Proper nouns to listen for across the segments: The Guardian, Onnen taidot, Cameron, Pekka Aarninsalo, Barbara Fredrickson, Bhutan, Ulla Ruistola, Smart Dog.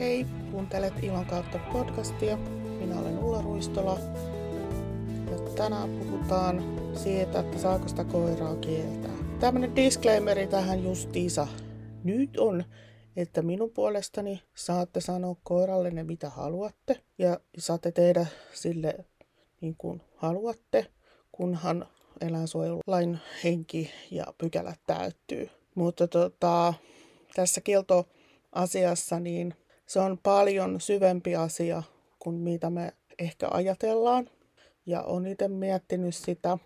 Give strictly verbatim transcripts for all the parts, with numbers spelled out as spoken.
Hei, kuuntelet Ilon kautta podcastia. Minä olen Ulla Ruistola. Ja tänään puhutaan siitä, että saako sitä koiraa kieltää. Tämmönen disclaimeri tähän justiisa nyt on, että minun puolestani saatte sanoa koirallenne mitä haluatte. Ja saatte tehdä sille niin kuin haluatte, kunhan eläinsuojelulain henki ja pykälät täyttyy. Mutta tota, tässä kieltoasiassa niin se on paljon syvempi asia kuin mitä me ehkä ajatellaan. Ja olen itse miettinyt sitä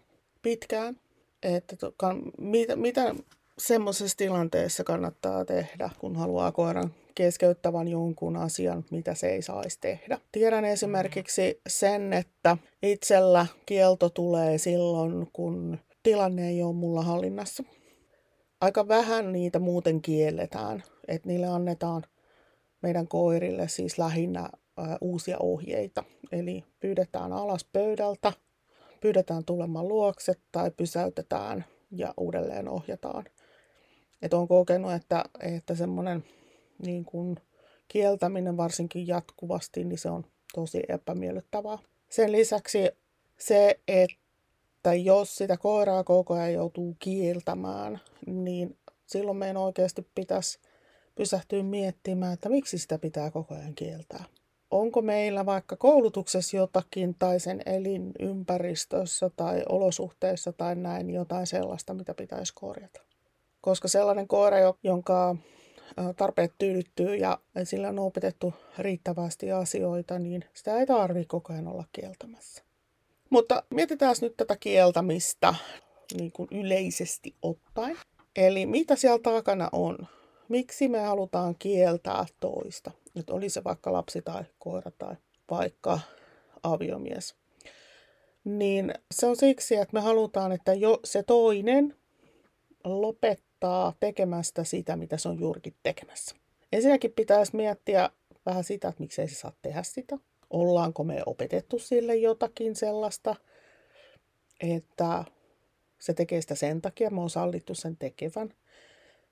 pitkään, että to, kan, mitä, mitä semmoisessa tilanteessa kannattaa tehdä, kun haluaa koiran keskeyttävän jonkun asian, mitä se ei saisi tehdä. Tiedän esimerkiksi sen, että itsellä kielto tulee silloin, kun tilanne ei ole mulla hallinnassa. Aika vähän niitä muuten kielletään, että niille annetaan meidän koirille siis lähinnä ää, uusia ohjeita. Eli pyydetään alas pöydältä, pyydetään tulemaan luokse tai pysäytetään ja uudelleen ohjataan. Et olen kokenut, että, että semmoinen niin kun kieltäminen varsinkin jatkuvasti, niin se on tosi epämiellyttävää. Sen lisäksi se, että jos sitä koiraa koko ajan joutuu kieltämään, niin silloin meidän oikeasti pitäisi pysähtyä miettimään, että miksi sitä pitää koko ajan kieltää. Onko meillä vaikka koulutuksessa jotakin tai sen elinympäristössä tai olosuhteissa tai näin jotain sellaista, mitä pitäisi korjata. Koska sellainen koira, jonka tarpeet tyydyttyy ja sillä on opetettu riittävästi asioita, niin sitä ei tarvitse koko ajan olla kieltämässä. Mutta mietitään nyt tätä kieltämistä niin kuin yleisesti ottaen. Eli mitä siellä takana on? Miksi me halutaan kieltää toista? Nyt oli se vaikka lapsi tai koira tai vaikka aviomies. Niin se on siksi, että me halutaan, että jo se toinen lopettaa tekemästä sitä, mitä se on juurikin tekemässä. Ensinnäkin pitäisi miettiä vähän sitä, että miksei se saa tehdä sitä. Ollaanko me opetettu sille jotakin sellaista, että se tekee sitä sen takia, me on sallittu sen tekevän.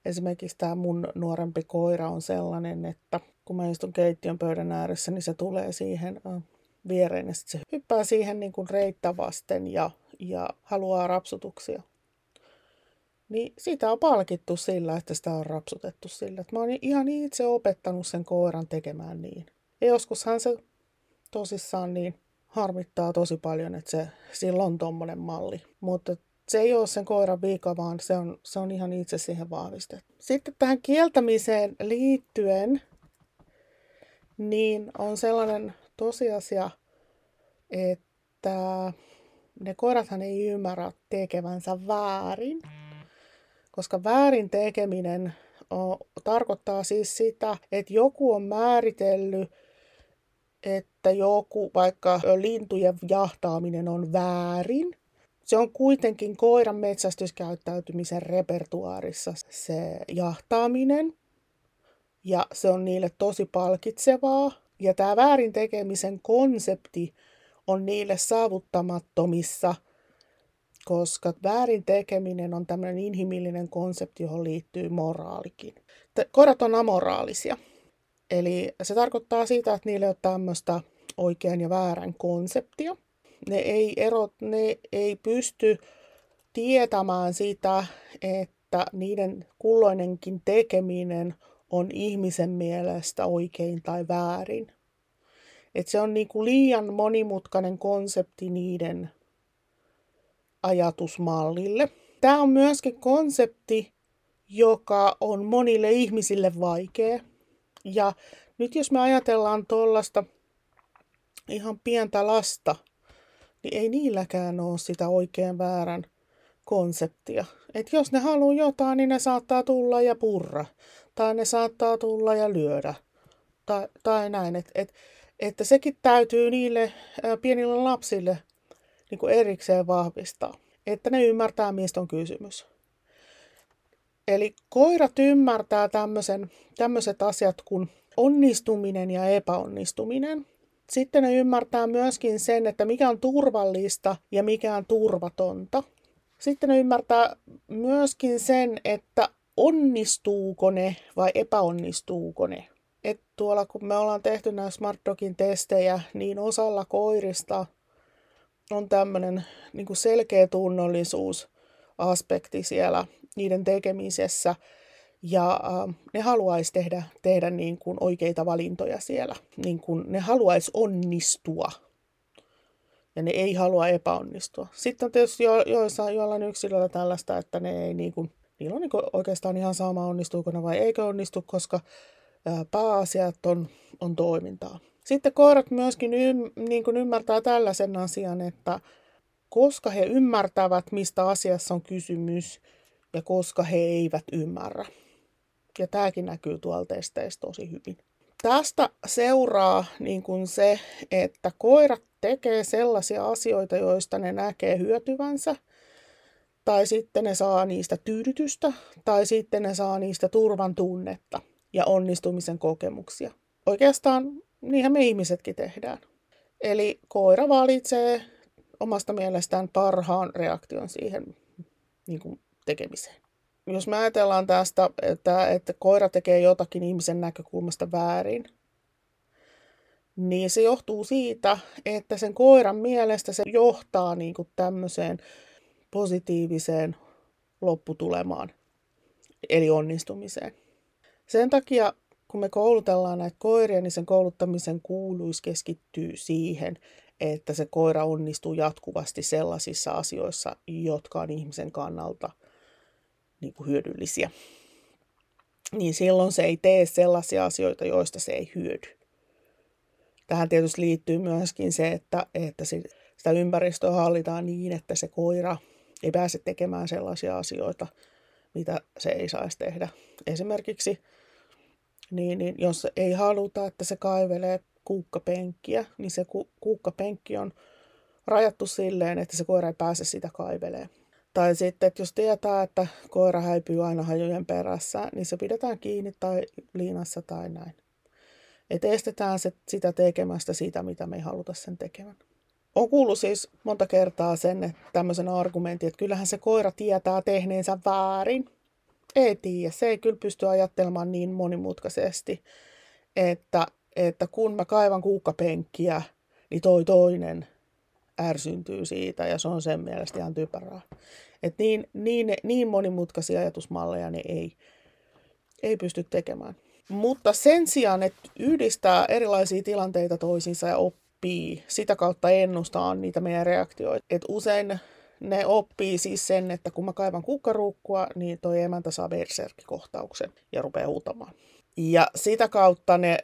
Esimerkiksi tämä mun nuorempi koira on sellainen, että kun mä istun keittiön pöydän ääressä, niin se tulee siihen viereen ja sitten se hyppää siihen niin kuin reittä vasten ja, ja haluaa rapsutuksia. Niin sitä on palkittu sillä, että sitä on rapsutettu sillä. Että mä oon ihan itse opettanut sen koiran tekemään niin. Ja joskushan se tosissaan niin harmittaa tosi paljon, että se, sillä on tommoinen malli. Mutta se ei ole sen koiran vika, vaan se on, se on ihan itse siihen vahvistettu. Sitten tähän kieltämiseen liittyen, niin on sellainen tosiasia, että ne koirathan ei ymmärrä tekevänsä väärin. Koska väärin tekeminen on, tarkoittaa siis sitä, että joku on määritellyt, että joku vaikka lintujen jahtaaminen on väärin. Se on kuitenkin koiran metsästyskäyttäytymisen repertuaarissa se jahtaaminen ja se on niille tosi palkitsevaa. Ja tämä väärin tekemisen konsepti on niille saavuttamattomissa, koska väärin tekeminen on tämmöinen inhimillinen konsepti, johon liittyy moraalikin. Koirat on amoraalisia. Eli se tarkoittaa sitä, että niille on tämmöistä oikean ja väärän konseptia. Ne ei, erot, ne ei pysty tietämään sitä, että niiden kulloinenkin tekeminen on ihmisen mielestä oikein tai väärin. Et se on niinku liian monimutkainen konsepti niiden ajatusmallille. Tämä on myöskin konsepti, joka on monille ihmisille vaikea. Ja nyt jos me ajatellaan tuollaista ihan pientä lasta, niin ei niilläkään ole sitä oikein väärän konseptia. Et jos ne haluaa jotain, niin ne saattaa tulla ja purra. Tai ne saattaa tulla ja lyödä. Tai, tai näin. Et, et, että sekin täytyy niille ää, pienille lapsille niin kuin erikseen vahvistaa. Että ne ymmärtää, mistä on kysymys. Eli koirat ymmärtää tämmöiset asiat kuin onnistuminen ja epäonnistuminen. Sitten ne ymmärtää myöskin sen, että mikä on turvallista ja mikä on turvatonta. Sitten ne ymmärtää myöskin sen, että onnistuuko ne vai epäonnistuuko ne. että tuolla kun me ollaan tehty nämä Smart Dogin testejä, niin osalla koirista on tämmöinen niin kuin selkeä tunnollisuusaspekti siellä niiden tekemisessä. Ja äh, ne haluaisi tehdä, tehdä niin kuin oikeita valintoja siellä. Niin kuin ne haluaisi onnistua. Ja ne ei halua epäonnistua. Sitten on tietysti jo, joissain, jollain yksilöllä tällaista, että ne ei niin kuin, niillä on niin kuin oikeastaan ihan sama onnistuuko ne vai eikö onnistu, koska äh, pääasiat on, on toimintaa. Sitten koirat myöskin ym, niin kuin ymmärtää tällaisen asian, että koska he ymmärtävät, mistä asiassa on kysymys ja koska he eivät ymmärrä. Ja tämäkin näkyy tuolla testeissä tosi hyvin. Tästä seuraa niin kuin se, että koirat tekee sellaisia asioita, joista ne näkee hyötyvänsä, tai sitten ne saa niistä tyydytystä, tai sitten ne saa niistä turvan tunnetta ja onnistumisen kokemuksia. Oikeastaan niinhän me ihmisetkin tehdään. Eli koira valitsee omasta mielestään parhaan reaktion siihen niin kuin tekemiseen. Jos me ajatellaan tästä, että, että koira tekee jotakin ihmisen näkökulmasta väärin, niin se johtuu siitä, että sen koiran mielestä se johtaa niin kuin tämmöiseen positiiviseen lopputulemaan, eli onnistumiseen. Sen takia, kun me koulutellaan näitä koiria, niin sen kouluttamisen kuuluisi keskittyä siihen, että se koira onnistuu jatkuvasti sellaisissa asioissa, jotka on ihmisen kannalta niin kuin hyödyllisiä, niin silloin se ei tee sellaisia asioita, joista se ei hyödy. Tähän tietysti liittyy myöskin se, että, että sitä ympäristöä hallitaan niin, että se koira ei pääse tekemään sellaisia asioita, mitä se ei saisi tehdä. Esimerkiksi, niin, niin jos ei haluta, että se kaivelee kuukkapenkkiä, niin se ku, kuukkapenkki on rajattu silleen, että se koira ei pääse sitä kaivelemaan. Tai sitten, että jos tietää, että koira häipyy aina hajujen perässä, niin se pidetään kiinni tai liinassa tai näin. Että estetään se, sitä tekemästä sitä, mitä me ei haluta sen tekemään. On kuullut siis monta kertaa sen, että tämmöisen argumentin, että kyllähän se koira tietää tehneensä väärin. Ei tiedä, se ei kyllä pysty ajattelemaan niin monimutkaisesti, että, että kun mä kaivan kuukkapenkkiä, niin toi toinen ärsyntyy siitä ja se on sen mielestä ihan typerää. Et niin, niin, niin monimutkaisia ajatusmalleja ne ei, ei pysty tekemään. Mutta sen sijaan, että yhdistää erilaisia tilanteita toisiinsa ja oppii, sitä kautta ennustaa niitä meidän reaktioita. Et usein ne oppii siis sen, että kun mä kaivan kukkaruukkua, niin toi emäntä saa berserkikohtauksen ja rupeaa huutamaan. Ja sitä kautta ne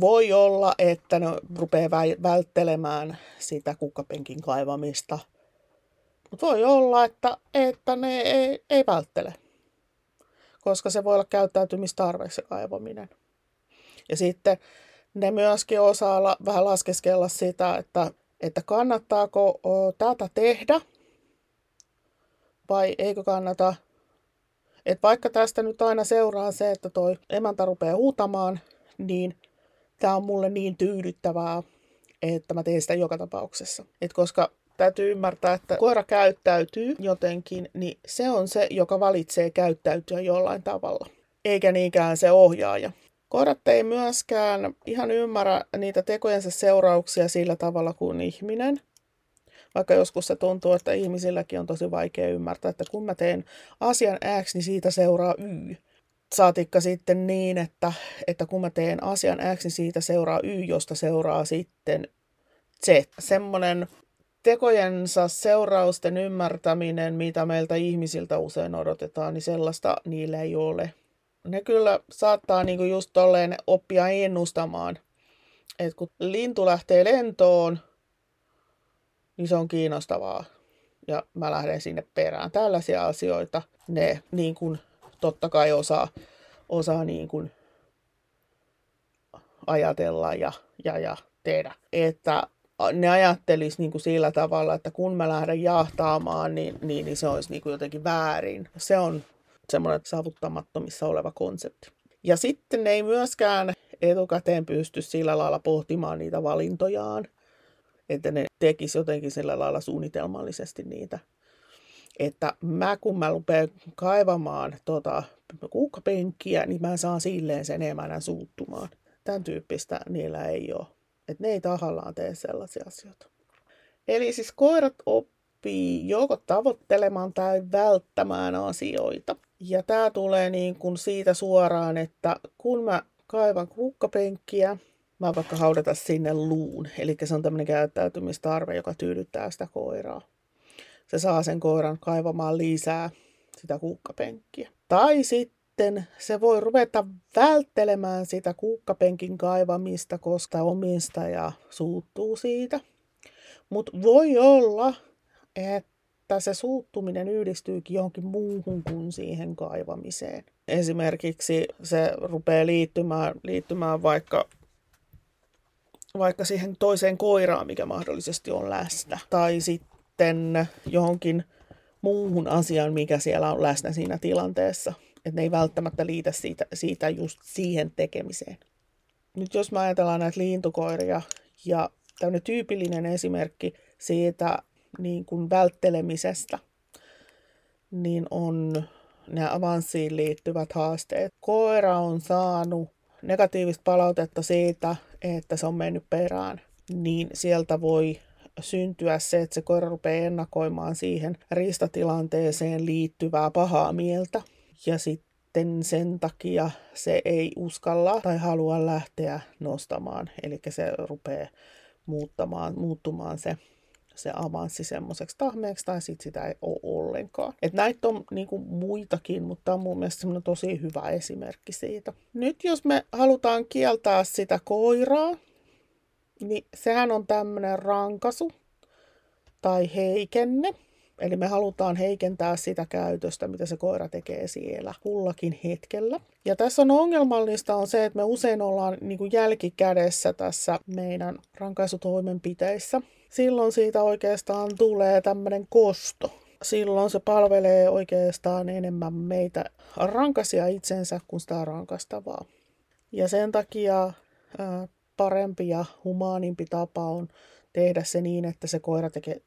voi olla, että ne rupeaa välttelemään sitä kukkapenkin kaivamista. Mutta voi olla, että, että ne ei, ei välttele, koska se voi olla käyttäytymistarveeksi kaivaminen. Ja sitten ne myöskin osaa la, vähän laskeskella sitä, että, että kannattaako tätä tehdä vai eikö kannata. Et vaikka tästä nyt aina seuraa se, että toi emäntä rupeaa huutamaan, niin tämä on mulle niin tyydyttävää, että mä teen sitä joka tapauksessa. Et koska täytyy ymmärtää, että koira käyttäytyy jotenkin, niin se on se, joka valitsee käyttäytyä jollain tavalla, eikä niinkään se ohjaaja. Koirat ei myöskään ihan ymmärrä niitä tekojensa seurauksia sillä tavalla kuin ihminen. Vaikka joskus se tuntuu, että ihmisilläkin on tosi vaikea ymmärtää, että kun mä teen asian X, niin siitä seuraa Y. Saatikka sitten niin, että, että kun mä teen asian X, niin siitä seuraa Y, josta seuraa sitten Z. Semmoinen tekojensa seurausten ymmärtäminen, mitä meiltä ihmisiltä usein odotetaan, niin sellaista niillä ei ole. Ne kyllä saattaa niinku just tolleen oppia ennustamaan, että kun lintu lähtee lentoon, niin se on kiinnostavaa ja mä lähden sinne perään. Tällaisia asioita ne niin kuin totta kai osaa, osaa niin kuin ajatella ja, ja, ja tehdä. Että ne ajattelis niin kuin sillä tavalla, että kun mä lähden jahtaamaan, niin, niin, niin se olisi niin kuin jotenkin väärin. Se on semmoinen saavuttamattomissa oleva konsepti. Ja sitten ne ei myöskään etukäteen pysty sillä lailla pohtimaan niitä valintojaan, että ne tekisi jotenkin sillä lailla suunnitelmallisesti niitä. Että mä kun mä rupean kaivamaan tota, kuukkapenkkiä, niin mä saan silleen sen emänän suuttumaan. tämän tyyppistä niillä ei ole. Että ne ei tahallaan tee sellaisia asioita. Eli siis koirat oppii joko tavoittelemaan tai välttämään asioita. Ja tämä tulee niin kuin siitä suoraan, että kun mä kaivan kukkapenkkiä, mä vaikka haudata sinne luun. Eli se on tämmöinen käyttäytymistarve, joka tyydyttää sitä koiraa. Se saa sen koiran kaivamaan lisää sitä kukkapenkkiä. Tai sitten se voi ruveta välttelemään sitä kukkapenkin kaivamista, koska omistaja suuttuu siitä. Mutta voi olla, että se suuttuminen yhdistyykin johonkin muuhun kuin siihen kaivamiseen. Esimerkiksi se rupeaa liittymään, liittymään vaikka... vaikka siihen toiseen koiraan, mikä mahdollisesti on läsnä. Tai sitten johonkin muuhun asiaan, mikä siellä on läsnä siinä tilanteessa. Että ne ei välttämättä liitä siitä, siitä just siihen tekemiseen. Nyt jos mä ajatellaan näitä lintukoiria, ja tämmöinen tyypillinen esimerkki siitä niin kuin välttelemisestä, niin on nämä avanssiin liittyvät haasteet. Koira on saanut negatiivista palautetta siitä, että se on mennyt perään, niin sieltä voi syntyä se, että se koira rupeaa ennakoimaan siihen ristatilanteeseen liittyvää pahaa mieltä. Ja sitten sen takia se ei uskalla tai halua lähteä nostamaan. Eli se rupeaa muuttamaan, muuttumaan se, se avanssi semmoiseksi tahmeeksi tai sitten sitä ei ole ollenkaan. Et näitä on niinku muitakin, mutta tämä on mun mielestä semmoinen tosi hyvä esimerkki siitä. Nyt jos me halutaan kieltää sitä koiraa, niin sehän on tämmöinen rankasu tai heikenne. Eli me halutaan heikentää sitä käytöstä, mitä se koira tekee siellä kullakin hetkellä. Ja tässä on ongelmallista on se, että me usein ollaan niin kuin jälkikädessä tässä meidän rankaisutoimenpiteissä. Silloin siitä oikeastaan tulee tämmöinen kosto. Silloin se palvelee oikeastaan enemmän meitä rankaisia itsensä kuin sitä rankastavaa. Ja sen takia ää, parempi ja humaanimpi tapa on tehdä se niin, että se koira teke,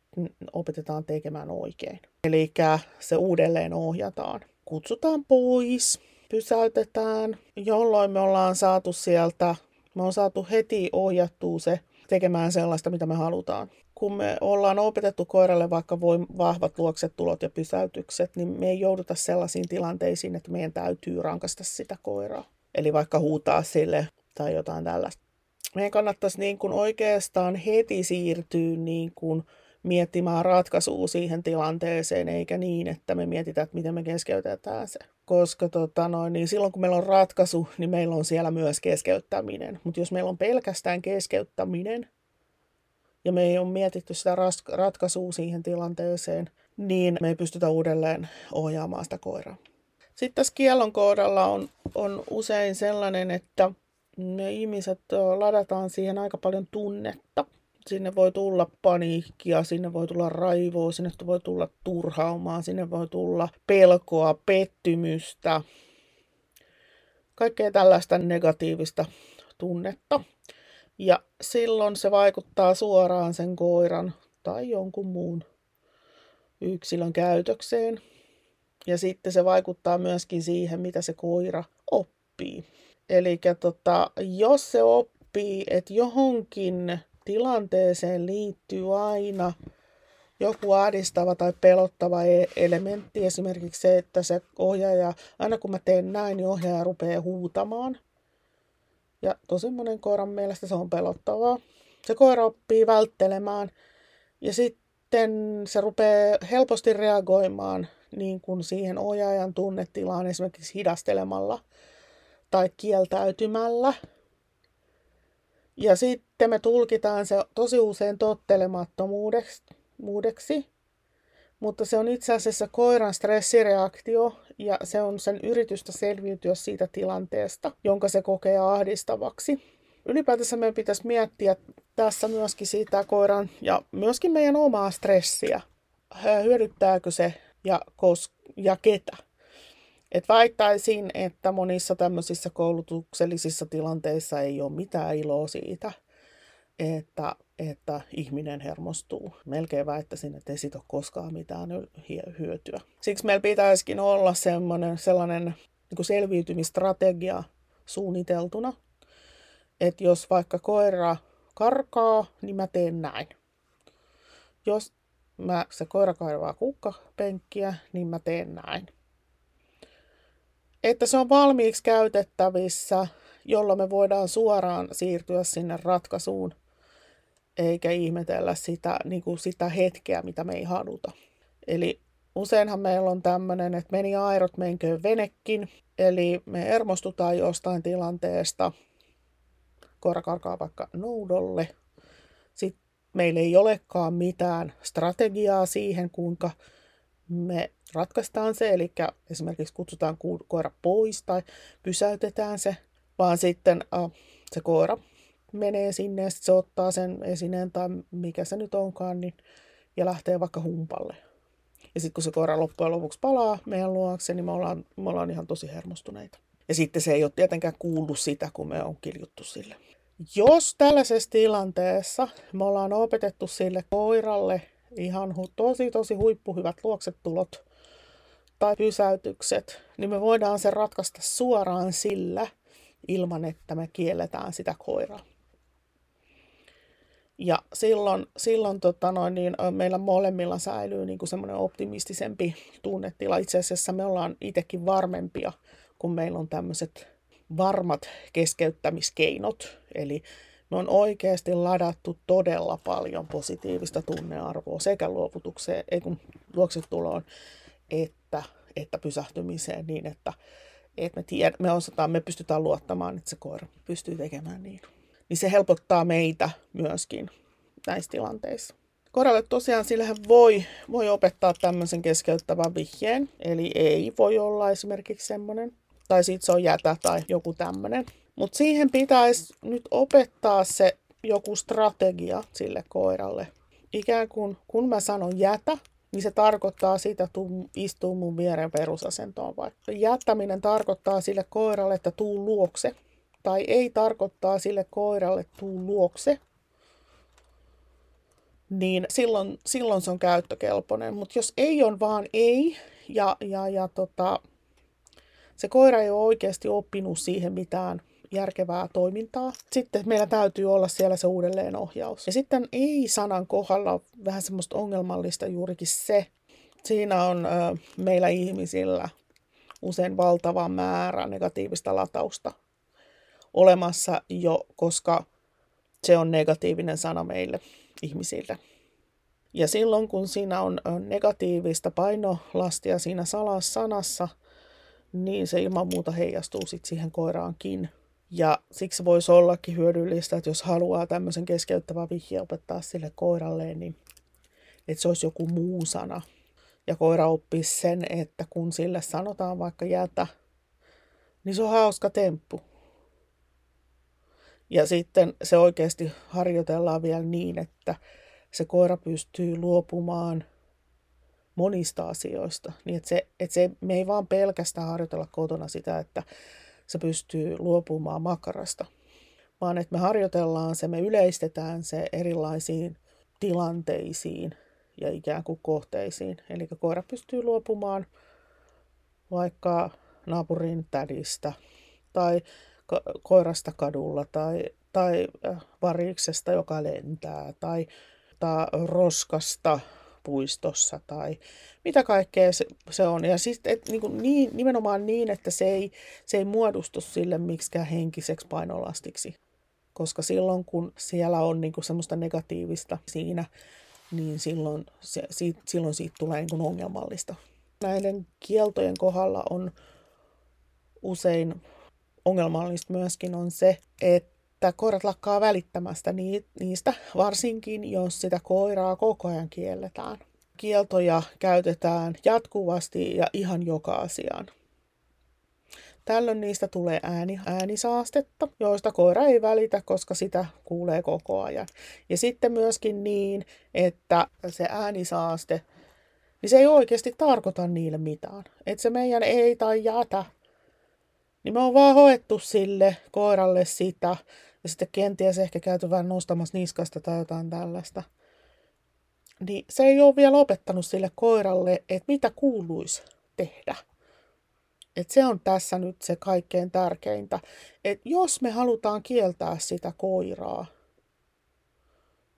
opetetaan tekemään oikein. Eli se uudelleen ohjataan. Kutsutaan pois, pysäytetään, jolloin me ollaan saatu sieltä, me on saatu heti ohjattua se tekemään sellaista, mitä me halutaan. Kun me ollaan opetettu koiralle vaikka vahvat luokset, tulot ja pysäytykset, niin me ei jouduta sellaisiin tilanteisiin, että meidän täytyy rankasta sitä koiraa. Eli vaikka huutaa sille tai jotain tällaista. Meidän kannattaisi niin kuin oikeastaan heti siirtyä niin kuin miettimään ratkaisua siihen tilanteeseen, eikä niin, että me mietitään, että miten me keskeytetään se. Koska tota noin, niin silloin kun meillä on ratkaisu, niin meillä on siellä myös keskeyttäminen. Mutta jos meillä on pelkästään keskeyttäminen ja me ei ole mietitty sitä ratkaisua siihen tilanteeseen, niin me ei pystytä uudelleen ohjaamaan sitä koiraa. Sitten tässä kiellon kohdalla on, on usein sellainen, että me ihmiset ladataan siihen aika paljon tunnetta. Sinne voi tulla paniikkia, sinne voi tulla raivoa, sinne voi tulla turhaumaa, sinne voi tulla pelkoa, pettymystä. Kaikkea tällaista negatiivista tunnetta. Ja silloin se vaikuttaa suoraan sen koiran tai jonkun muun yksilön käytökseen. Ja sitten se vaikuttaa myöskin siihen, mitä se koira oppii. Eli tota, jos se oppii, että johonkin tilanteeseen liittyy aina joku ahdistava tai pelottava elementti. Esimerkiksi se, että se ohjaaja, aina kun mä teen näin, niin ohjaaja rupeaa huutamaan. Ja tosi monen koiran mielestä se on pelottavaa. Se koira oppii välttelemään ja sitten se rupeaa helposti reagoimaan niin kuin siihen ohjaajan tunnetilaan esimerkiksi hidastelemalla tai kieltäytymällä. Ja sitten me tulkitaan se tosi usein tottelemattomuudeksi, mutta se on itse asiassa koiran stressireaktio ja se on sen yritystä selviytyä siitä tilanteesta, jonka se kokee ahdistavaksi. Ylipäätänsä meidän pitäisi miettiä tässä myöskin sitä koiran ja myöskin meidän omaa stressiä. Hyödyttääkö se ja, kos- ja ketä? Et väittäisin, että monissa tämmöisissä koulutuksellisissa tilanteissa ei ole mitään iloa siitä, että, että ihminen hermostuu. Melkein väittäisin, että ei siitä ole koskaan mitään hyötyä. Siksi meillä pitäisikin olla sellainen, sellainen niin kuin selviytymistrategia suunniteltuna, että jos vaikka koira karkaa, niin mä teen näin. Jos mä, se koira kaivaa kukkapenkkiä, niin mä teen näin. Että se on valmiiksi käytettävissä, jolloin me voidaan suoraan siirtyä sinne ratkaisuun, eikä ihmetellä sitä, niin kuin sitä hetkeä, mitä me ei haluta. Eli useinhan meillä on tämmöinen, että meni airot, menköön venekin. Eli me hermostutaan jostain tilanteesta. Koira karkaa vaikka noudolle. Sitten meillä ei olekaan mitään strategiaa siihen, kuinka me ratkaistaan se. Eli esimerkiksi kutsutaan koira pois tai pysäytetään se. Vaan sitten äh, se koira menee sinne, se ottaa sen esineen tai mikä se nyt onkaan, niin, ja lähtee vaikka humpalle. Ja sitten kun se koira loppujen lopuksi palaa meidän luokse, niin me ollaan, me ollaan ihan tosi hermostuneita. Ja sitten se ei ole tietenkään kuullut sitä, kun me on kiljuttu sille. Jos tällaisessa tilanteessa me ollaan opetettu sille koiralle ihan tosi tosi huippuhyvät luoksetulot tai pysäytykset, niin me voidaan se ratkaista suoraan sillä, ilman että me kielletään sitä koiraa. Ja silloin, silloin tota noin, niin meillä molemmilla säilyy niin kuin semmoinen optimistisempi tunnetila. Itse asiassa me ollaan itsekin varmempia, kun meillä on tämmöiset varmat keskeyttämiskeinot. Eli me on oikeasti ladattu todella paljon positiivista tunnearvoa sekä luovutukseen, ei kun luoksetuloon, että, että pysähtymiseen niin, että, että me, tiedä, me, osataan, me pystytään luottamaan, että se koira pystyy tekemään niin. Niin se helpottaa meitä myöskin näissä tilanteissa. Koiralle tosiaan sillähän voi, voi opettaa tämmöisen keskeyttävän vihjeen, eli ei voi olla esimerkiksi semmoinen, tai sitten se on jätä tai joku tämmöinen. Mutta siihen pitäisi nyt opettaa se joku strategia sille koiralle. Ikään kuin kun mä sanon jätä, niin se tarkoittaa sitä, että tuu, istuu mun viereen perusasentoon vaikka. Jättäminen tarkoittaa sille koiralle, että tuu luokse. Tai ei tarkoittaa sille koiralle tuu luokse, niin silloin, silloin se on käyttökelpoinen. Mutta jos ei on vaan ei, ja, ja, ja tota, se koira ei ole oikeasti oppinut siihen mitään järkevää toimintaa, sitten meillä täytyy olla siellä se uudelleenohjaus. Ja sitten ei-sanan kohdalla on vähän semmoista ongelmallista juurikin se. Siinä on ö, meillä ihmisillä usein valtava määrä negatiivista latausta olemassa jo, koska se on negatiivinen sana meille ihmisille. Ja silloin, kun siinä on negatiivista painolastia siinä salasanassa, niin se ilman muuta heijastuu sit siihen koiraankin. Ja siksi voisi ollakin hyödyllistä, että jos haluaa tämmöisen keskeyttävän vihje opettaa sille koiralle, niin että se olisi joku muu sana. Ja koira oppisi sen, että kun sille sanotaan vaikka jätä, niin se on hauska temppu. Ja sitten se oikeasti harjoitellaan vielä niin, että se koira pystyy luopumaan monista asioista. Niin että se, että se, me ei vaan pelkästään harjoitella kotona sitä, että se pystyy luopumaan makarasta, vaan että me harjoitellaan se, me yleistetään se erilaisiin tilanteisiin ja ikään kuin kohteisiin. Eli koira pystyy luopumaan vaikka naapurin tädistä tai koirasta kadulla tai, tai variksesta, joka lentää, tai, tai roskasta puistossa, tai mitä kaikkea se, se on. Ja siis, et, niin kuin, niin, nimenomaan niin, että se ei, se ei muodostu sille miksikään henkiseksi painolastiksi, koska silloin kun siellä on niin kuin semmoista negatiivista siinä, niin silloin, se, siitä, silloin siitä tulee niin kuin ongelmallista. Näiden kieltojen kohdalla on usein ongelmallista myöskin on se, että koirat lakkaa välittämästä niistä, varsinkin jos sitä koiraa koko ajan kielletään. Kieltoja käytetään jatkuvasti ja ihan joka asiaan. Tällöin niistä tulee ääni, äänisaastetta, joista koira ei välitä, koska sitä kuulee koko ajan. Ja sitten myöskin niin, että se äänisaaste, niin se ei oikeasti tarkoita niille mitään. Että se meidän ei tai jätä. Niin me on vaan hoettu sille koiralle sitä ja sitten kenties ehkä käyty vähän nostamassa niskasta tai jotain tällaista. Niin se ei ole vielä opettanut sille koiralle, että mitä kuuluisi tehdä. Et se on tässä nyt se kaikkein tärkeintä. Et jos me halutaan kieltää sitä koiraa,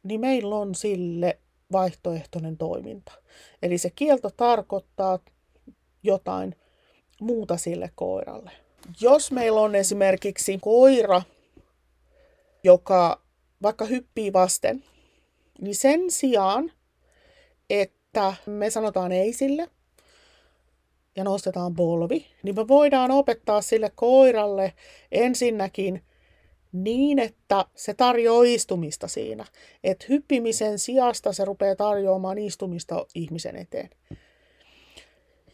niin meillä on sille vaihtoehtoinen toiminta. Eli se kielto tarkoittaa jotain muuta sille koiralle. Jos meillä on esimerkiksi koira, joka vaikka hyppii vasten, niin sen sijaan, että me sanotaan ei sille ja nostetaan polvi, niin me voidaan opettaa sille koiralle ensinnäkin niin, että se tarjoaa istumista siinä. Että hyppimisen sijasta se rupeaa tarjoamaan istumista ihmisen eteen.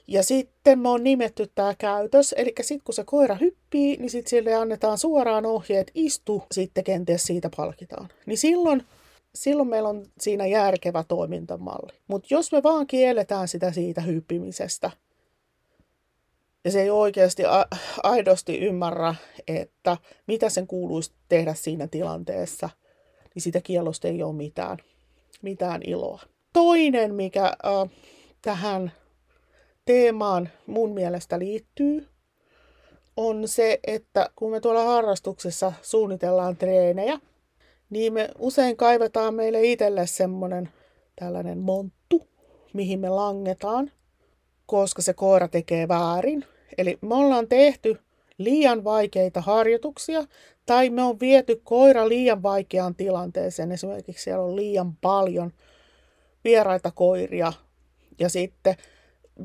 Ja sitten me on nimetty tämä käytös, eli sitten kun se koira hyppii, niin sitten sille annetaan suoraan ohjeet, istu, sitten kenties siitä palkitaan. Niin silloin, silloin meillä on siinä järkevä toimintamalli. Mutta jos me vaan kielletään sitä siitä hyppimisestä, ja se ei oikeasti a- aidosti ymmärrä, että mitä sen kuuluisi tehdä siinä tilanteessa, niin sitä kiellosta ei ole mitään, mitään iloa. Toinen, mikä äh, tähän teemaan mun mielestä liittyy, on se, että kun me tuolla harrastuksessa suunnitellaan treenejä, niin me usein kaivetaan meille itselle semmoinen tällainen monttu, mihin me langetaan, koska se koira tekee väärin. Eli me ollaan tehty liian vaikeita harjoituksia, tai me on viety koira liian vaikeaan tilanteeseen. Esimerkiksi siellä on liian paljon vieraita koiria, ja sitten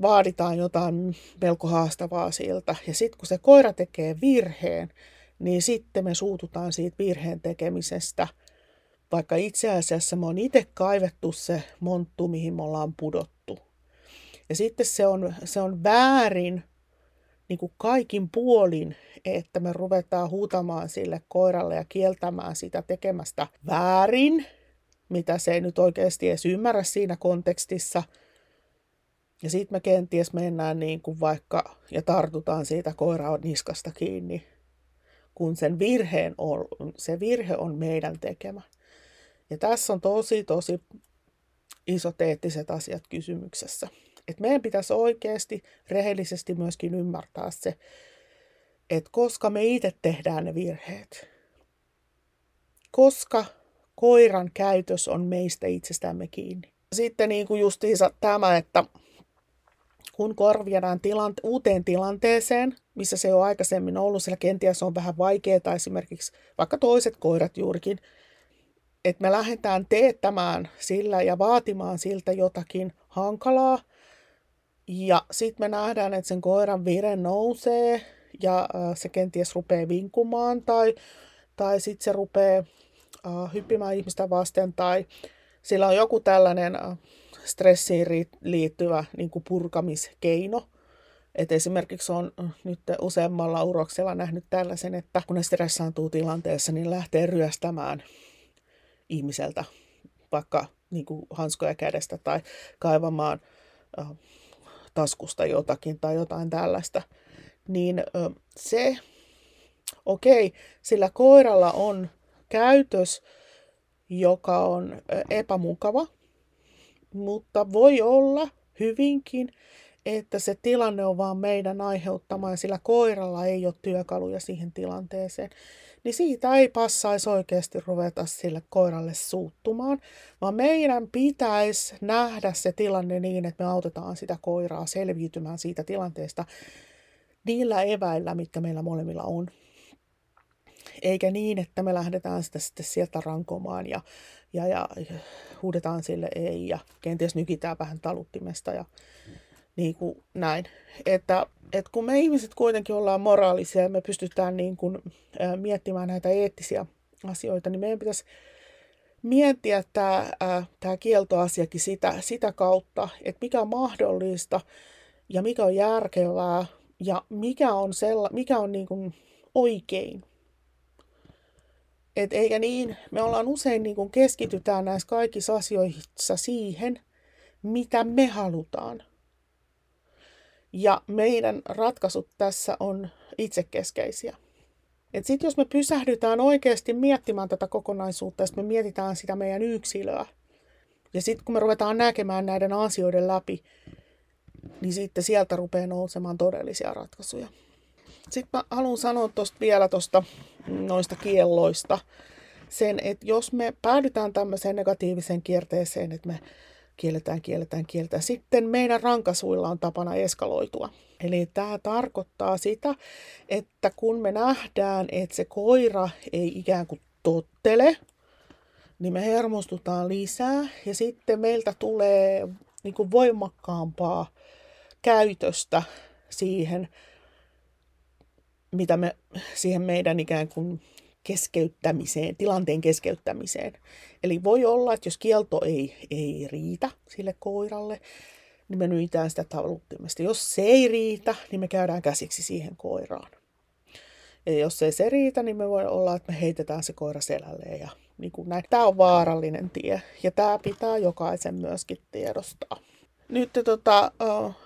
vaaditaan jotain melko haastavaa siltä. Ja sitten kun se koira tekee virheen, niin sitten me suututaan siitä virheen tekemisestä. Vaikka itse asiassa me on itse kaivettu se monttu, mihin me ollaan pudottu. Ja sitten se on, se on väärin niin kuin kaikin puolin, että me ruvetaan huutamaan sille koiralle ja kieltämään sitä tekemästä väärin, mitä se ei nyt oikeasti edes ymmärrä siinä kontekstissa. Ja sitten me kenties mennään niin kuin vaikka ja tartutaan siitä koiraa niskasta kiinni, kun sen virheen on, se virhe on meidän tekemä. Ja tässä on tosi, tosi isot eettiset asiat kysymyksessä. Et meidän pitäisi oikeasti rehellisesti myöskin ymmärtää se, että koska me itse tehdään ne virheet, koska koiran käytös on meistä itsestämme kiinni. Sitten niin kuin justiinsa tämä, että kun koira viedään tilante- uuteen tilanteeseen, missä se on aikaisemmin ollut, sillä kenties on vähän vaikeaa, tai esimerkiksi vaikka toiset koirat juurikin, että me lähdetään teettämään sillä ja vaatimaan siltä jotakin hankalaa, ja sitten me nähdään, että sen koiran vire nousee, ja se kenties rupeaa vinkumaan, tai, tai sitten se rupeaa äh, hyppimään ihmistä vasten, tai sillä on joku tällainen äh, stressiin liittyvä niin kuin purkamiskeino. Et esimerkiksi on nyt useammalla uroksella nähnyt tällaisen, että kun ne stressaantuu tilanteessa, niin lähtee ryöstämään ihmiseltä vaikka niin kuin hanskoja kädestä tai kaivamaan äh, taskusta jotakin tai jotain tällaista. Niin äh, se, okei, okay, sillä koiralla on käytös, joka on äh, epämukava. Mutta voi olla hyvinkin, että se tilanne on vaan meidän aiheuttama ja sillä koiralla ei ole työkaluja siihen tilanteeseen. Niin siitä ei passaisi oikeasti ruveta sille koiralle suuttumaan, vaan meidän pitäisi nähdä se tilanne niin, että me autetaan sitä koiraa selviytymään siitä tilanteesta niillä eväillä, mitkä meillä molemmilla on. Eikä niin, että me lähdetään sitä sitten sieltä rankomaan ja, ja, ja huudetaan sille ei ja kenties nykitään vähän taluttimesta ja niin kuin näin. Että, että kun me ihmiset kuitenkin ollaan moraalisia ja me pystytään niin kuin miettimään näitä eettisiä asioita, niin meidän pitäisi miettiä tämä, tämä kieltoasiakin sitä, sitä kautta, että mikä on mahdollista ja mikä on järkevää ja mikä on, sella, mikä on niin kuin oikein. Et eikä niin, me ollaan usein niin kun keskitytään näissä kaikissa asioissa siihen, mitä me halutaan. Ja meidän ratkaisut tässä on itsekeskeisiä. Et sit jos me pysähdytään oikeasti miettimään tätä kokonaisuutta, ja me mietitään sitä meidän yksilöä. Ja sitten kun me ruvetaan näkemään näiden asioiden läpi, niin sitten sieltä rupeaa nousemaan todellisia ratkaisuja. Sitten mä haluan sanoa tosta vielä tosta noista kielloista sen, että jos me päädytään tämmöiseen negatiiviseen kierteeseen, että me kielletään, kielletään, kielletään, sitten meidän rankasuilla on tapana eskaloitua. Eli tämä tarkoittaa sitä, että kun me nähdään, että se koira ei ikään kuin tottele, niin me hermostutaan lisää ja sitten meiltä tulee niin kuin voimakkaampaa käytöstä siihen, mitä me, siihen meidän ikään kuin keskeyttämiseen, tilanteen keskeyttämiseen. Eli voi olla, että jos kielto ei, ei riitä sille koiralle, niin me nyytään sitä tavluttimesta. Jos se ei riitä, niin me käydään käsiksi siihen koiraan. Ja jos ei se riitä, niin me voi olla, että me heitetään se koira selälleen ja niin kuin näin. Tämä on vaarallinen tie ja tämä pitää jokaisen myöskin tiedostaa. Nyt tota, äh,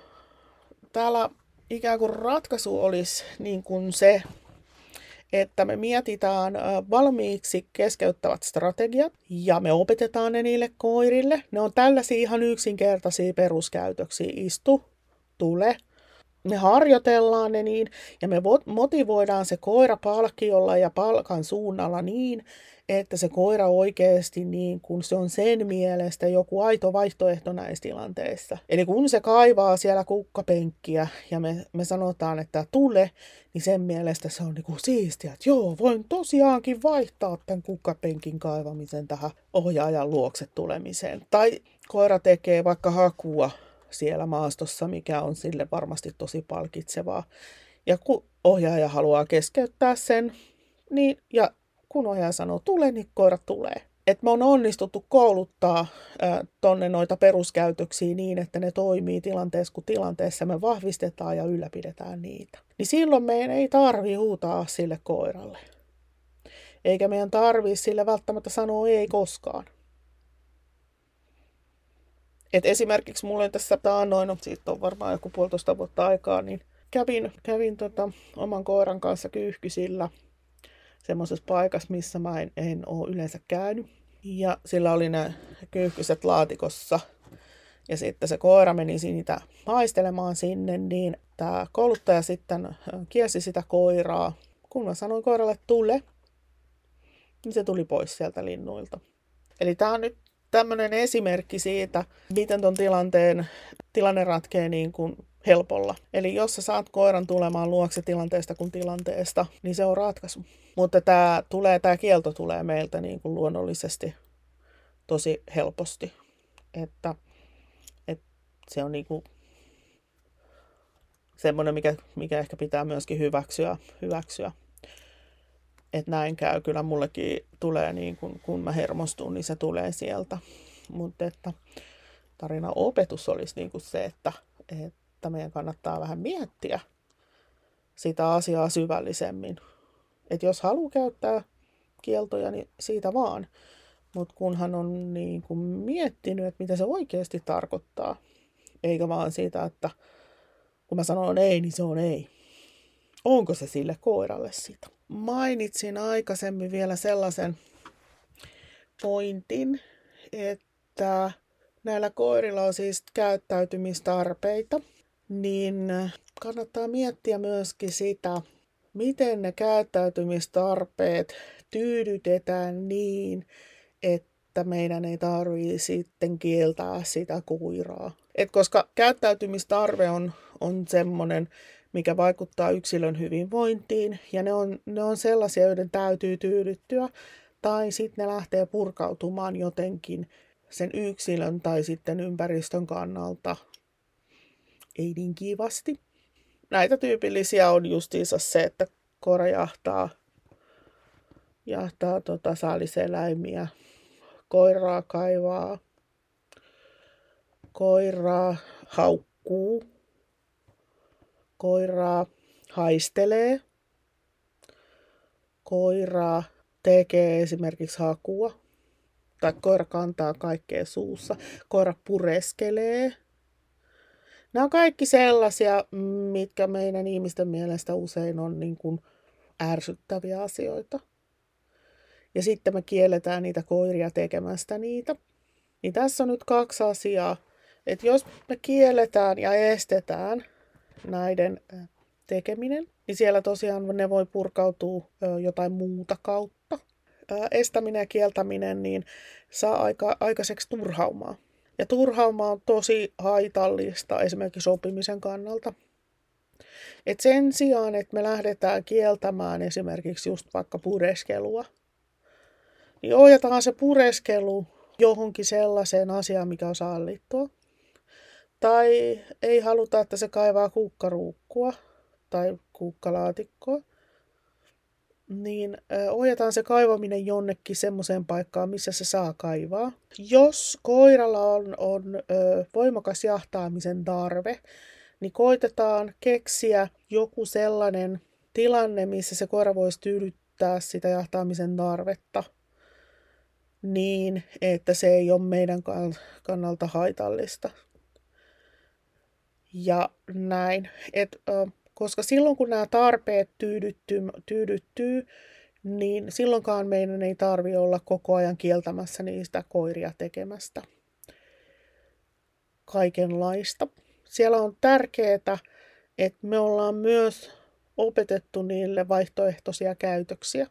täällä ikään kuin ratkaisu olisi niin kuin se, että me mietitään valmiiksi keskeyttävät strategiat ja me opetetaan ne niille koirille. Ne on tällaisia ihan yksinkertaisia peruskäytöksiä. Istu, tule. Me harjoitellaan ne niin ja me motivoidaan se koira palkkiolla ja palkan suunnalla niin, että se koira oikeasti niin kun se on sen mielestä joku aito vaihtoehto näissä tilanteissa. Eli kun se kaivaa siellä kukkapenkkiä ja me, me sanotaan, että tule, niin sen mielestä se on niin kuin siistiä, että joo, voin tosiaankin vaihtaa tämän kukkapenkin kaivamisen tähän ohjaajan luokse tulemiseen. Tai koira tekee vaikka hakua siellä maastossa, mikä on sille varmasti tosi palkitsevaa. Ja kun ohjaaja haluaa keskeyttää sen, niin ja kun ohjaaja sanoo tule, niin koira tulee. Et me on onnistuttu kouluttaa ä, tonne noita peruskäytöksiä niin, että ne toimii tilanteessa kun tilanteessa me vahvistetaan ja ylläpidetään niitä. Niin silloin meidän ei tarvitse huutaa sille koiralle. Eikä meidän tarvitse sille välttämättä sanoa ei koskaan. Et esimerkiksi mulla on tässä taannoin, no, siitä on varmaan joku puolitoista vuotta aikaa, niin kävin, kävin tota, oman koiran kanssa kyyhkysillä semmoisessa paikassa, missä mä en, en ole yleensä käynyt. Ja sillä oli nämä kyyhkyset laatikossa. Ja sitten se koira meni niitä haistelemaan sinne, niin tämä kouluttaja sitten kielsi sitä koiraa. Kun mä sanoin koiralle tule, niin se tuli pois sieltä linnuilta. Eli tämä on nyt tämmöinen esimerkki siitä, miten ton tilanteen tilanne ratkeaa niin kuin helpolla. Eli jos sä saat koiran tulemaan luokse tilanteesta kuin tilanteesta, niin se on ratkaisu. Mutta tää tulee, tää kielto tulee meiltä niin kuin luonnollisesti tosi helposti. Että, että se on niin kuin semmoinen, mikä, mikä ehkä pitää myöskin hyväksyä. hyväksyä. Että näin käy, kyllä mullekin tulee, niin kun, kun mä hermostun, niin se tulee sieltä. Mutta että tarina opetus olisi niin kuin se, että, että meidän kannattaa vähän miettiä sitä asiaa syvällisemmin. Että jos haluaa käyttää kieltoja, niin siitä vaan. Mutta kunhan on niin kuin miettinyt, että mitä se oikeasti tarkoittaa. Eikä vaan siitä, että kun mä sanon ei, niin se on ei. Onko se sille koiralle sitä? Mainitsin aikaisemmin vielä sellaisen pointin, että näillä koirilla on siis käyttäytymistarpeita, niin kannattaa miettiä myöskin sitä, miten ne käyttäytymistarpeet tyydytetään niin, että meidän ei tarvitse sitten kieltää sitä koiraa. Et koska käyttäytymistarve on, on semmoinen, mikä vaikuttaa yksilön hyvinvointiin, ja ne on, ne on sellaisia, joiden täytyy tyydyttyä, tai sitten ne lähtee purkautumaan jotenkin sen yksilön tai sitten ympäristön kannalta ei niin kivasti. Näitä tyypillisiä on justiinsa se, että koira jahtaa, jahtaa tota saaliseläimiä, koiraa kaivaa, koiraa haukkuu, koiraa haistelee, koiraa tekee esimerkiksi hakua, tai koira kantaa kaikkea suussa, koira pureskelee. Nämä on kaikki sellaisia, mitkä meidän ihmisten mielestä usein on niin kuin ärsyttäviä asioita. Ja sitten me kielletään niitä koiria tekemästä niitä. Niin tässä on nyt kaksi asiaa, Että jos me kielletään ja estetään näiden tekeminen, niin siellä tosiaan ne voi purkautua jotain muuta kautta. Estäminen ja kieltäminen niin saa aika, aikaiseksi turhaumaa. Ja turhauma on tosi haitallista esimerkiksi oppimisen kannalta. Et sen sijaan, että me lähdetään kieltämään esimerkiksi just vaikka pureskelua, niin ohjataan se pureskelu johonkin sellaiseen asiaan, mikä on sallittua. Tai ei haluta, että se kaivaa kukkaruukkua tai kukkalaatikkoa. Niin ohjataan se kaivaminen jonnekin semmoiseen paikkaan, missä se saa kaivaa. Jos koiralla on, on ö, voimakas jahtaamisen tarve, niin koitetaan keksiä joku sellainen tilanne, missä se koira voisi tyydyttää sitä jahtaamisen tarvetta niin, että se ei ole meidän kannalta haitallista. Ja näin. Et, ö, Koska silloin, kun nämä tarpeet tyydyttyy, tyydyttyy, niin silloinkaan meidän ei tarvitse olla koko ajan kieltämässä niistä koiria tekemästä kaikenlaista. Siellä on tärkeää, että me ollaan myös opetettu niille vaihtoehtoisia käytöksiä.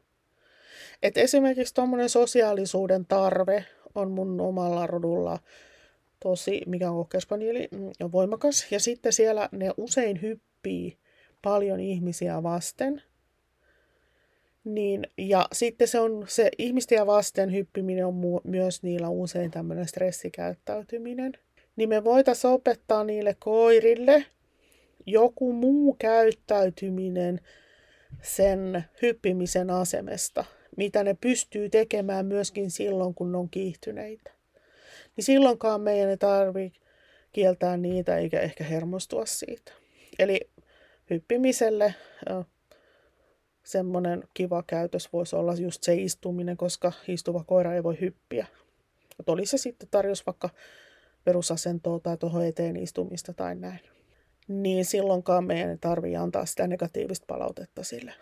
Et esimerkiksi tuommoinen sosiaalisuuden tarve on mun omalla rodulla tosi, mikä on kocker-spanieli, on voimakas. Ja sitten siellä ne usein hyppii paljon ihmisiä vasten. Niin, ja sitten se, on, se ihmisiä vasten hyppiminen on mu- myös niillä usein tämmöinen stressikäyttäytyminen. Niin me voitaisiin opettaa niille koirille joku muu käyttäytyminen sen hyppimisen asemesta, mitä ne pystyy tekemään myöskin silloin, kun ne on kiihtyneitä. Niin silloinkaan meidän ei tarvitse kieltää niitä eikä ehkä hermostua siitä. Eli hyppimiselle semmoinen kiva käytös voisi olla just se istuminen, koska istuva koira ei voi hyppiä. Mutta oli se sitten tarjous vaikka perusasentoa tai tuohon eteen istumista tai näin. Niin silloinkaan meidän ei tarvitse antaa sitä negatiivista palautetta sille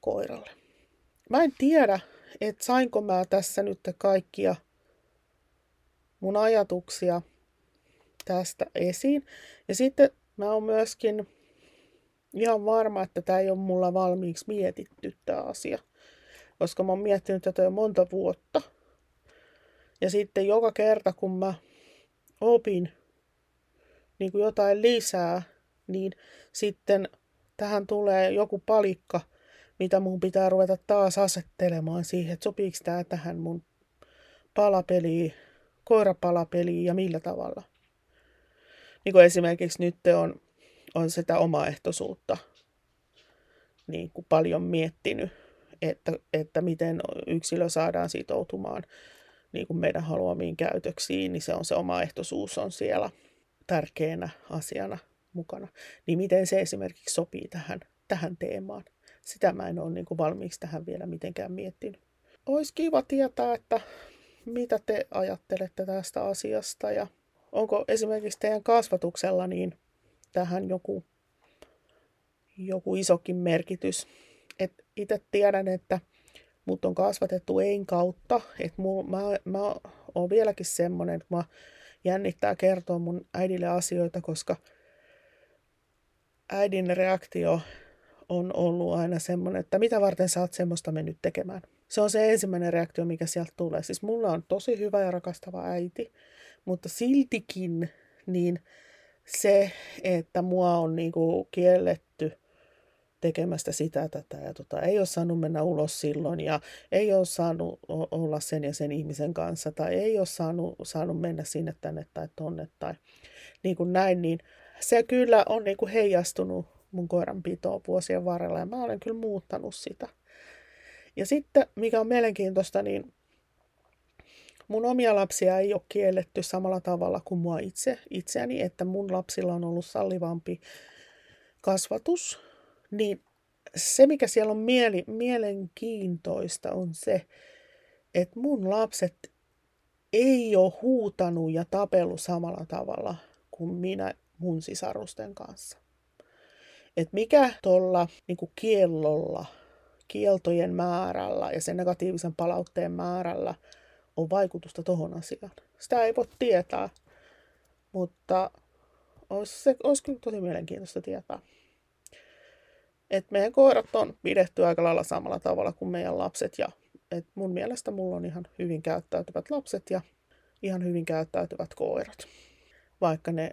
koiralle. Mä en tiedä, että sainko mä tässä nyt kaikkia mun ajatuksia tästä esiin. Ja sitten mä oon myöskin ihan varma, että tämä ei ole mulla valmiiksi mietitty tämä asia, koska mä oon miettinyt tätä jo monta vuotta. Ja sitten joka kerta, kun mä opin niin kuin jotain lisää, niin sitten tähän tulee joku palikka, mitä mun pitää ruveta taas asettelemaan siihen, että sopiiko tämä tähän mun palapeliin, koirapalapeliin ja millä tavalla. Niin kuin esimerkiksi nyt on on sitä omaehtoisuutta niin kuin paljon miettinyt, että, että miten yksilö saadaan sitoutumaan niin kuin meidän haluamiin käytöksiin, niin se on se omaehtoisuus on siellä tärkeänä asiana mukana. Niin miten se esimerkiksi sopii tähän, tähän teemaan. Sitä mä en ole niin kuin valmiiksi tähän vielä mitenkään miettinyt. Olisi kiva tietää, että mitä te ajattelette tästä asiasta ja onko esimerkiksi teidän kasvatuksella niin tähän joku, joku isokin merkitys. Et itse tiedän, että mut on kasvatettu ein kautta. Et mul, mä, mä oon vieläkin semmoinen, että mä jännittää kertoa mun äidille asioita, koska äidin reaktio on ollut aina semmoinen, että mitä varten sä oot semmoista mennyt tekemään. Se on se ensimmäinen reaktio, mikä sieltä tulee. Siis mulla on tosi hyvä ja rakastava äiti, mutta siltikin niin se, että mua on niinku kielletty tekemästä sitä tätä ja tota, ei ole saanut mennä ulos silloin ja ei ole saanut olla sen ja sen ihmisen kanssa tai ei ole saanut, saanut mennä sinne tänne tai tonne tai niin kuin näin, niin se kyllä on niinku heijastunut mun koiranpitoon vuosien varrella ja mä olen kyllä muuttanut sitä. Ja sitten, mikä on mielenkiintoista, niin mun omia lapsia ei ole kielletty samalla tavalla kuin mua itse, itseäni, että mun lapsilla on ollut sallivampi kasvatus. Niin se, mikä siellä on mieli, mielenkiintoista, on se, että mun lapset ei ole huutanut ja tapellut samalla tavalla kuin minä mun sisarusten kanssa. Et mikä tuolla niinku kiellolla, kieltojen määrällä ja sen negatiivisen palautteen määrällä on vaikutusta tohon asiaan. Sitä ei voi tietää, Mutta olisi, se, olisi kyllä tosi mielenkiintoista tietää. Et meidän koirat on pidetty aika lailla samalla tavalla kuin meidän lapset. Ja, et mun mielestä mulla on ihan hyvin käyttäytyvät lapset ja ihan hyvin käyttäytyvät koirat. Vaikka ne,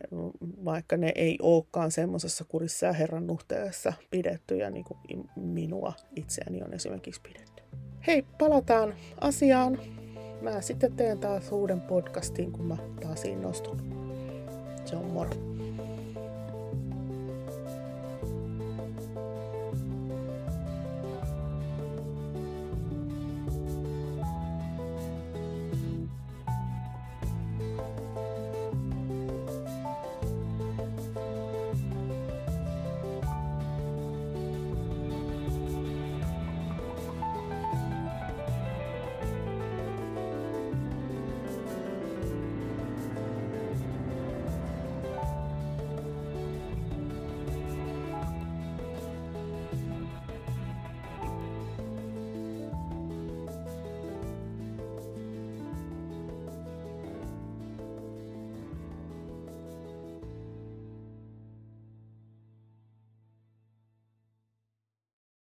vaikka ne ei olekaan semmoisessa kurissa ja herran nuhteessa pidettyjä, niin kuin minua itseäni on esimerkiksi pidetty. Hei, palataan asiaan. Mä sitten teen taas uuden podcastin, kun mä taas innostun. Se on moro.